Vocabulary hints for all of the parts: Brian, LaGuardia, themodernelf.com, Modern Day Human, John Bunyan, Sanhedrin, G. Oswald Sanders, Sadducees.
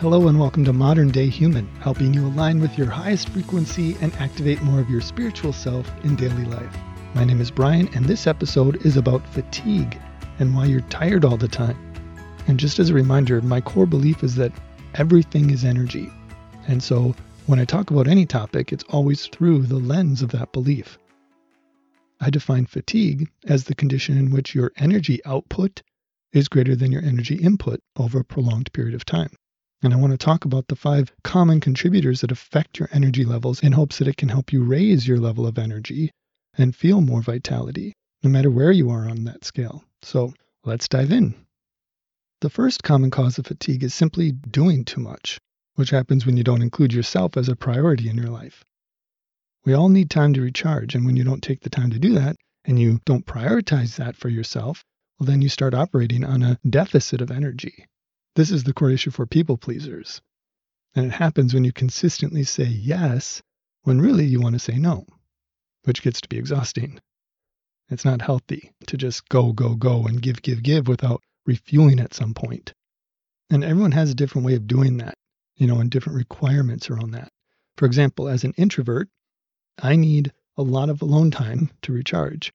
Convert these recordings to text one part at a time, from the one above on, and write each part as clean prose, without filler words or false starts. Hello and welcome to Modern Day Human, helping you align with your highest frequency and activate more of your spiritual self in daily life. My name is Brian, and this episode is about fatigue and why you're tired all the time. And just as a reminder, my core belief is that everything is energy. And so when I talk about any topic, it's always through the lens of that belief. I define fatigue as the condition in which your energy output is greater than your energy input over a prolonged period of time. And I want to talk about the 5 common contributors that affect your energy levels in hopes that it can help you raise your level of energy and feel more vitality, no matter where you are on that scale. So let's dive in. The first common cause of fatigue is simply doing too much, which happens when you don't include yourself as a priority in your life. We all need time to recharge, and when you don't take the time to do that, and you don't prioritize that for yourself, well, then you start operating on a deficit of energy. This is the core issue for people pleasers. And it happens when you consistently say yes, when really you want to say no, which gets to be exhausting. It's not healthy to just go, go, go and give without refueling at some point. And everyone has a different way of doing that, and different requirements around that. For example, as an introvert, I need a lot of alone time to recharge.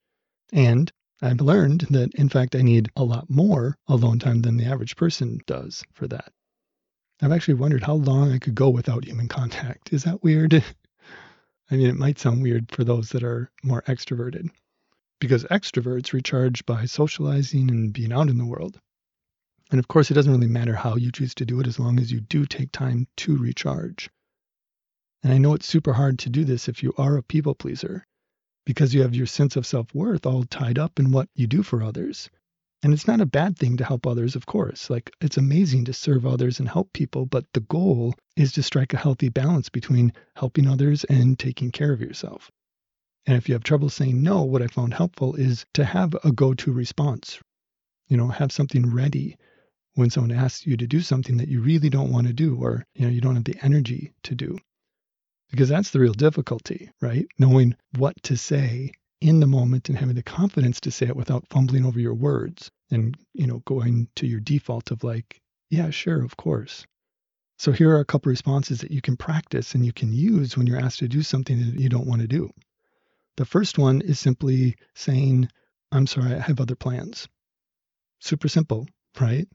And I've learned that, in fact, I need a lot more alone time than the average person does for that. I've actually wondered how long I could go without human contact. Is that weird? I mean, it might sound weird for those that are more extroverted, because extroverts recharge by socializing and being out in the world. And of course, it doesn't really matter how you choose to do it as long as you do take time to recharge. And I know it's super hard to do this if you are a people pleaser, because you have your sense of self-worth all tied up in what you do for others. And it's not a bad thing to help others, of course. It's amazing to serve others and help people, but the goal is to strike a healthy balance between helping others and taking care of yourself. And if you have trouble saying no, what I found helpful is to have a go-to response. Have something ready when someone asks you to do something that you really don't want to do or, you don't have the energy to do. Because that's the real difficulty, right? Knowing what to say in the moment and having the confidence to say it without fumbling over your words and, going to your default of yeah, sure, of course. So here are a couple responses that you can practice and you can use when you're asked to do something that you don't want to do. The first one is simply saying, I'm sorry, I have other plans. Super simple, right?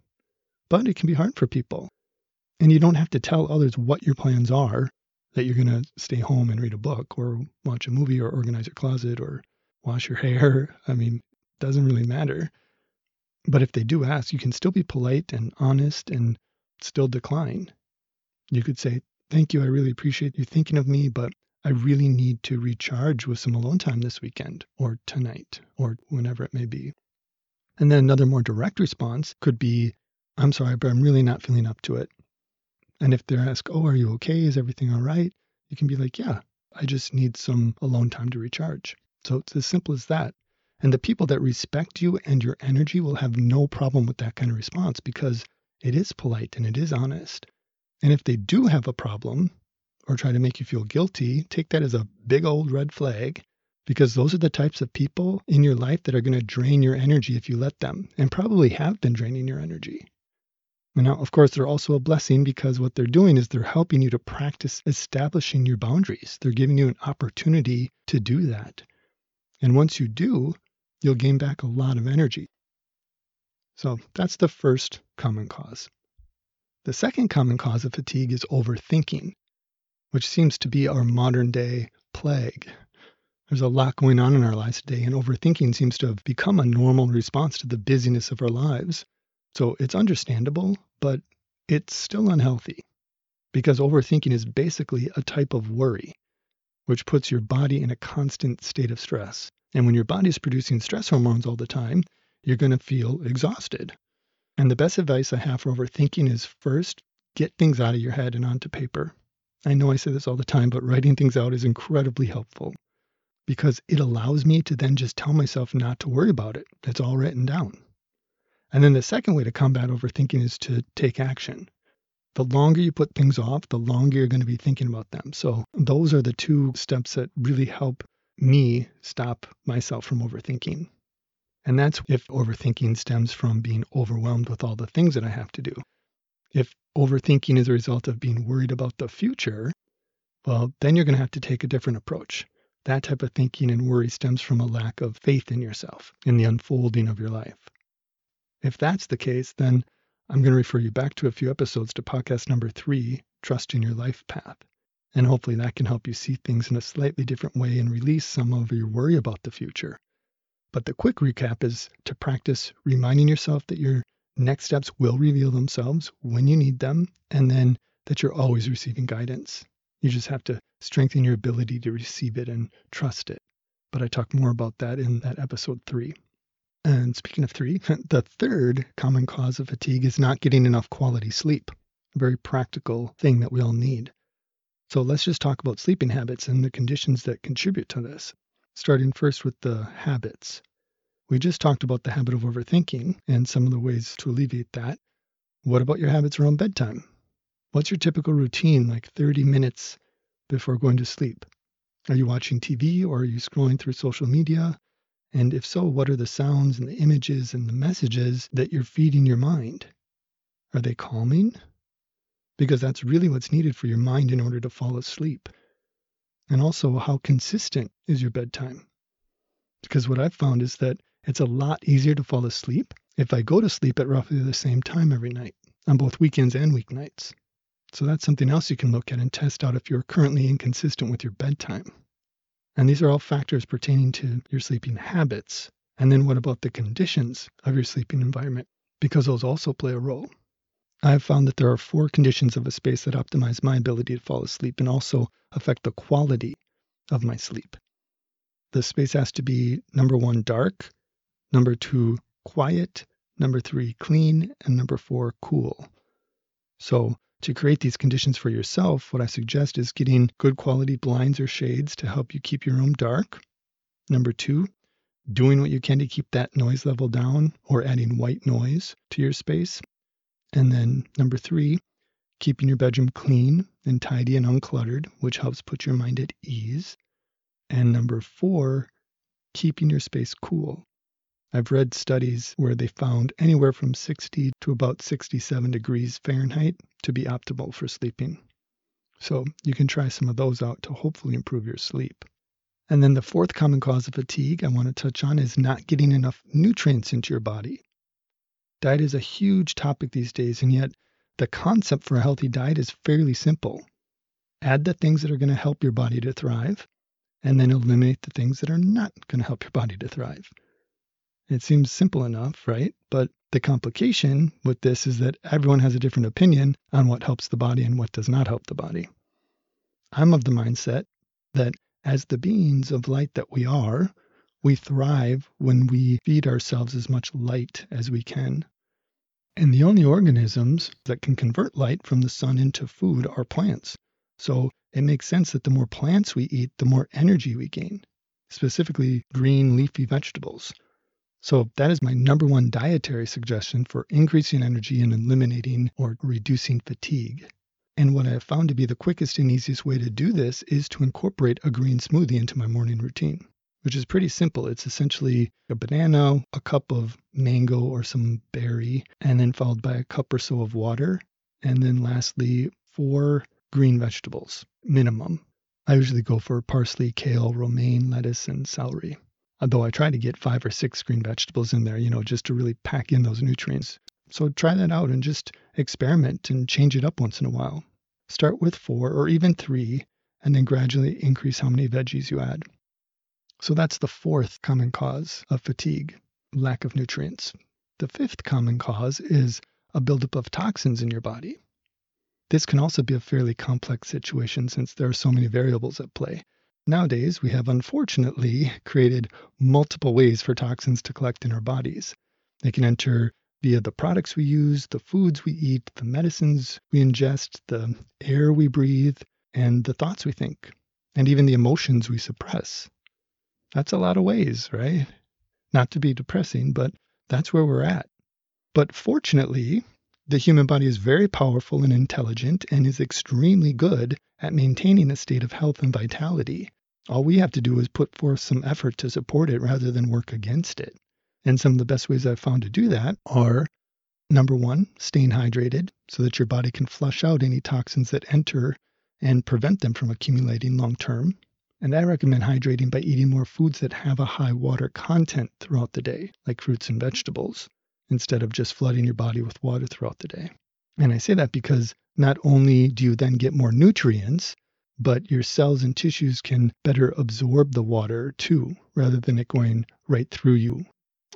But it can be hard for people. And you don't have to tell others what your plans are, that you're going to stay home and read a book or watch a movie or organize your closet or wash your hair. I mean, it doesn't really matter. But if they do ask, you can still be polite and honest and still decline. You could say, thank you, I really appreciate you thinking of me, but I really need to recharge with some alone time this weekend or tonight or whenever it may be. And then another more direct response could be, I'm sorry, but I'm really not feeling up to it. And if they're asked, oh, are you okay? Is everything all right? You can be yeah, I just need some alone time to recharge. So it's as simple as that. And the people that respect you and your energy will have no problem with that kind of response because it is polite and it is honest. And if they do have a problem or try to make you feel guilty, take that as a big old red flag, because those are the types of people in your life that are going to drain your energy if you let them, and probably have been draining your energy. And now, of course, they're also a blessing because what they're doing is they're helping you to practice establishing your boundaries. They're giving you an opportunity to do that. And once you do, you'll gain back a lot of energy. So that's the first common cause. The second common cause of fatigue is overthinking, which seems to be our modern day plague. There's a lot going on in our lives today, and overthinking seems to have become a normal response to the busyness of our lives. So it's understandable, but it's still unhealthy because overthinking is basically a type of worry, which puts your body in a constant state of stress. And when your body is producing stress hormones all the time, you're going to feel exhausted. And the best advice I have for overthinking is first, get things out of your head and onto paper. I know I say this all the time, but writing things out is incredibly helpful because it allows me to then just tell myself not to worry about it. It's all written down. And then the second way to combat overthinking is to take action. The longer you put things off, the longer you're going to be thinking about them. So those are the 2 steps that really help me stop myself from overthinking. And that's if overthinking stems from being overwhelmed with all the things that I have to do. If overthinking is a result of being worried about the future, well, then you're going to have to take a different approach. That type of thinking and worry stems from a lack of faith in yourself, in the unfolding of your life. If that's the case, then I'm going to refer you back to a few episodes to podcast number 3, Trust in Your Life Path. And hopefully that can help you see things in a slightly different way and release some of your worry about the future. But the quick recap is to practice reminding yourself that your next steps will reveal themselves when you need them, and then that you're always receiving guidance. You just have to strengthen your ability to receive it and trust it. But I talk more about that in that episode 3. And speaking of 3, the third common cause of fatigue is not getting enough quality sleep, a very practical thing that we all need. So let's just talk about sleeping habits and the conditions that contribute to this, starting first with the habits. We just talked about the habit of overthinking and some of the ways to alleviate that. What about your habits around bedtime? What's your typical routine, like 30 minutes before going to sleep? Are you watching TV or are you scrolling through social media? And if so, what are the sounds and the images and the messages that you're feeding your mind? Are they calming? Because that's really what's needed for your mind in order to fall asleep. And also, how consistent is your bedtime? Because what I've found is that it's a lot easier to fall asleep if I go to sleep at roughly the same time every night, on both weekends and weeknights. So that's something else you can look at and test out if you're currently inconsistent with your bedtime. And these are all factors pertaining to your sleeping habits. And then what about the conditions of your sleeping environment? Because those also play a role. I have found that there are 4 conditions of a space that optimize my ability to fall asleep and also affect the quality of my sleep. The space has to be, 1, dark, 2, quiet, 3, clean, and 4, cool. So, to create these conditions for yourself, what I suggest is getting good quality blinds or shades to help you keep your room dark. 2, doing what you can to keep that noise level down or adding white noise to your space. And then 3, keeping your bedroom clean and tidy and uncluttered, which helps put your mind at ease. And 4, keeping your space cool. I've read studies where they found anywhere from 60 to about 67 degrees Fahrenheit to be optimal for sleeping. So you can try some of those out to hopefully improve your sleep. And then the 4th common cause of fatigue I want to touch on is not getting enough nutrients into your body. Diet is a huge topic these days, and yet the concept for a healthy diet is fairly simple. Add the things that are going to help your body to thrive, and then eliminate the things that are not going to help your body to thrive. It seems simple enough, right? But the complication with this is that everyone has a different opinion on what helps the body and what does not help the body. I'm of the mindset that as the beings of light that we are, we thrive when we feed ourselves as much light as we can. And the only organisms that can convert light from the sun into food are plants. So it makes sense that the more plants we eat, the more energy we gain, specifically green leafy vegetables. So that is my 1 dietary suggestion for increasing energy and eliminating or reducing fatigue. And what I have found to be the quickest and easiest way to do this is to incorporate a green smoothie into my morning routine, which is pretty simple. It's essentially a banana, a cup of mango or some berry, and then followed by a cup or so of water. And then lastly, 4 green vegetables, minimum. I usually go for parsley, kale, romaine, lettuce, and celery. Although I try to get 5 or 6 green vegetables in there, just to really pack in those nutrients. So try that out and just experiment and change it up once in a while. Start with 4 or even 3, and then gradually increase how many veggies you add. So that's the 4th common cause of fatigue, lack of nutrients. The 5th common cause is a buildup of toxins in your body. This can also be a fairly complex situation since there are so many variables at play. Nowadays, we have unfortunately created multiple ways for toxins to collect in our bodies. They can enter via the products we use, the foods we eat, the medicines we ingest, the air we breathe, and the thoughts we think, and even the emotions we suppress. That's a lot of ways, right? Not to be depressing, but that's where we're at. But fortunately, the human body is very powerful and intelligent and is extremely good at maintaining a state of health and vitality. All we have to do is put forth some effort to support it rather than work against it. And some of the best ways I've found to do that are Number one, staying hydrated so that your body can flush out any toxins that enter and prevent them from accumulating long term. And I recommend hydrating by eating more foods that have a high water content throughout the day, like fruits and vegetables, instead of just flooding your body with water throughout the day. And I say that because not only do you then get more nutrients, but your cells and tissues can better absorb the water too, rather than it going right through you.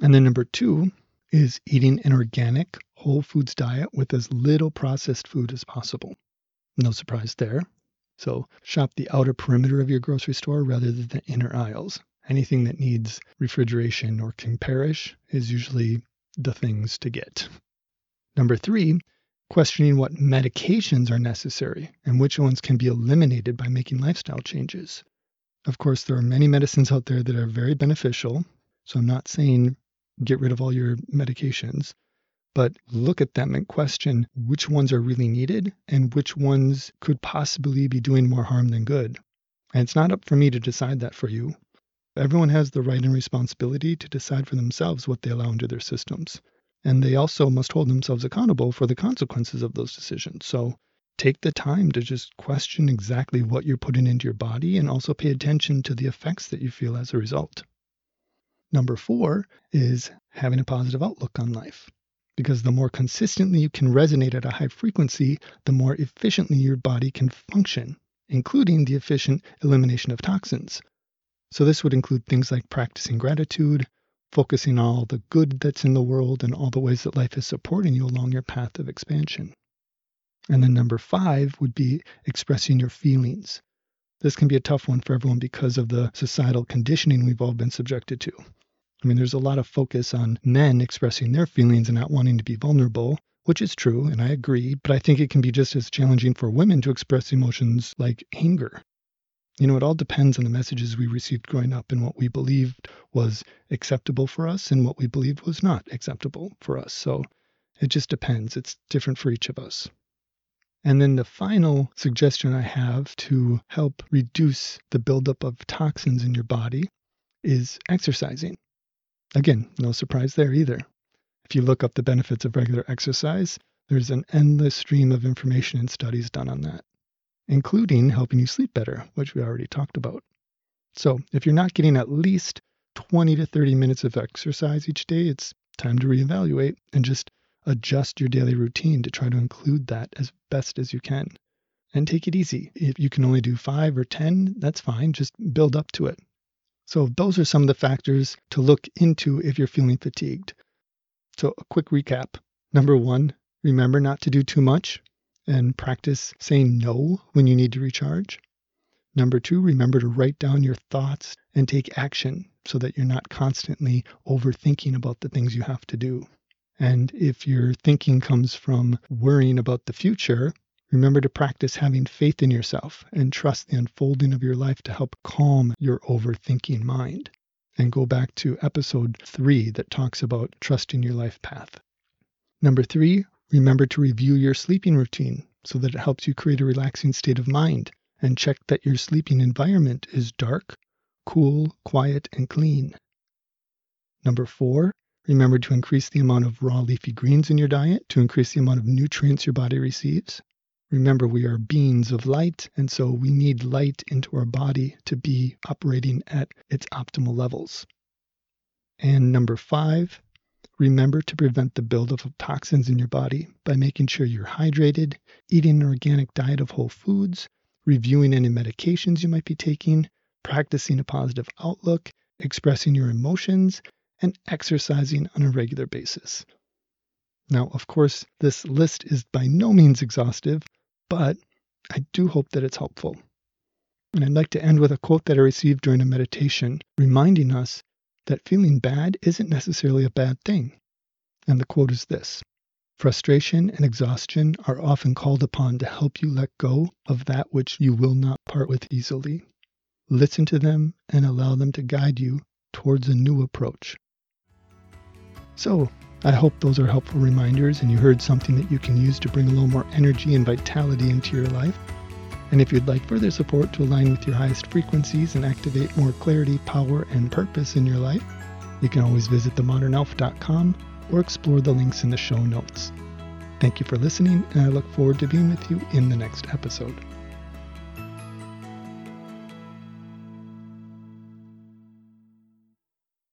And then number two is eating an organic, whole foods diet with as little processed food as possible. No surprise there. So shop the outer perimeter of your grocery store rather than the inner aisles. Anything that needs refrigeration or can perish is usually the things to get. Number three, questioning what medications are necessary and which ones can be eliminated by making lifestyle changes. Of course, there are many medicines out there that are very beneficial, so I'm not saying get rid of all your medications, but look at them and question which ones are really needed and which ones could possibly be doing more harm than good. And it's not up for me to decide that for you. Everyone has the right and responsibility to decide for themselves what they allow into their systems. And they also must hold themselves accountable for the consequences of those decisions. So take the time to just question exactly what you're putting into your body and also pay attention to the effects that you feel as a result. Number four is having a positive outlook on life. Because the more consistently you can resonate at a high frequency, the more efficiently your body can function, including the efficient elimination of toxins. So this would include things like practicing gratitude, focusing on all the good that's in the world and all the ways that life is supporting you along your path of expansion. And then number five would be expressing your feelings. This can be a tough one for everyone because of the societal conditioning we've all been subjected to. I mean, there's a lot of focus on men expressing their feelings and not wanting to be vulnerable, which is true, and I agree, but I think it can be just as challenging for women to express emotions like anger. You know, it all depends on the messages we received growing up and what we believed was acceptable for us and what we believed was not acceptable for us. So it just depends. It's different for each of us. And then the final suggestion I have to help reduce the buildup of toxins in your body is exercising. Again, no surprise there either. If you look up the benefits of regular exercise, there's an endless stream of information and studies done on that, including helping you sleep better, which we already talked about. So if you're not getting at least 20 to 30 minutes of exercise each day, it's time to reevaluate and just adjust your daily routine to try to include that as best as you can. And take it easy. If you can only do 5 or 10, that's fine. Just build up to it. So those are some of the factors to look into if you're feeling fatigued. So a quick recap. Number one, remember not to do too much, and practice saying no when you need to recharge. Number two, remember to write down your thoughts and take action so that you're not constantly overthinking about the things you have to do. And if your thinking comes from worrying about the future, remember to practice having faith in yourself and trust the unfolding of your life to help calm your overthinking mind. And go back to episode 3 that talks about trusting your life path. Number three, remember to review your sleeping routine so that it helps you create a relaxing state of mind, and check that your sleeping environment is dark, cool, quiet, and clean. Number four, remember to increase the amount of raw leafy greens in your diet to increase the amount of nutrients your body receives. Remember, we are beings of light, and so we need light into our body to be operating at its optimal levels. And number five, remember to prevent the buildup of toxins in your body by making sure you're hydrated, eating an organic diet of whole foods, reviewing any medications you might be taking, practicing a positive outlook, expressing your emotions, and exercising on a regular basis. Now, of course, this list is by no means exhaustive, but I do hope that it's helpful. And I'd like to end with a quote that I received during a meditation, reminding us that feeling bad isn't necessarily a bad thing. And the quote is this: frustration and exhaustion are often called upon to help you let go of that which you will not part with easily. Listen to them and allow them to guide you towards a new approach. So, I hope those are helpful reminders and you heard something that you can use to bring a little more energy and vitality into your life. And if you'd like further support to align with your highest frequencies and activate more clarity, power, and purpose in your life, you can always visit themodernelf.com or explore the links in the show notes. Thank you for listening, and I look forward to being with you in the next episode.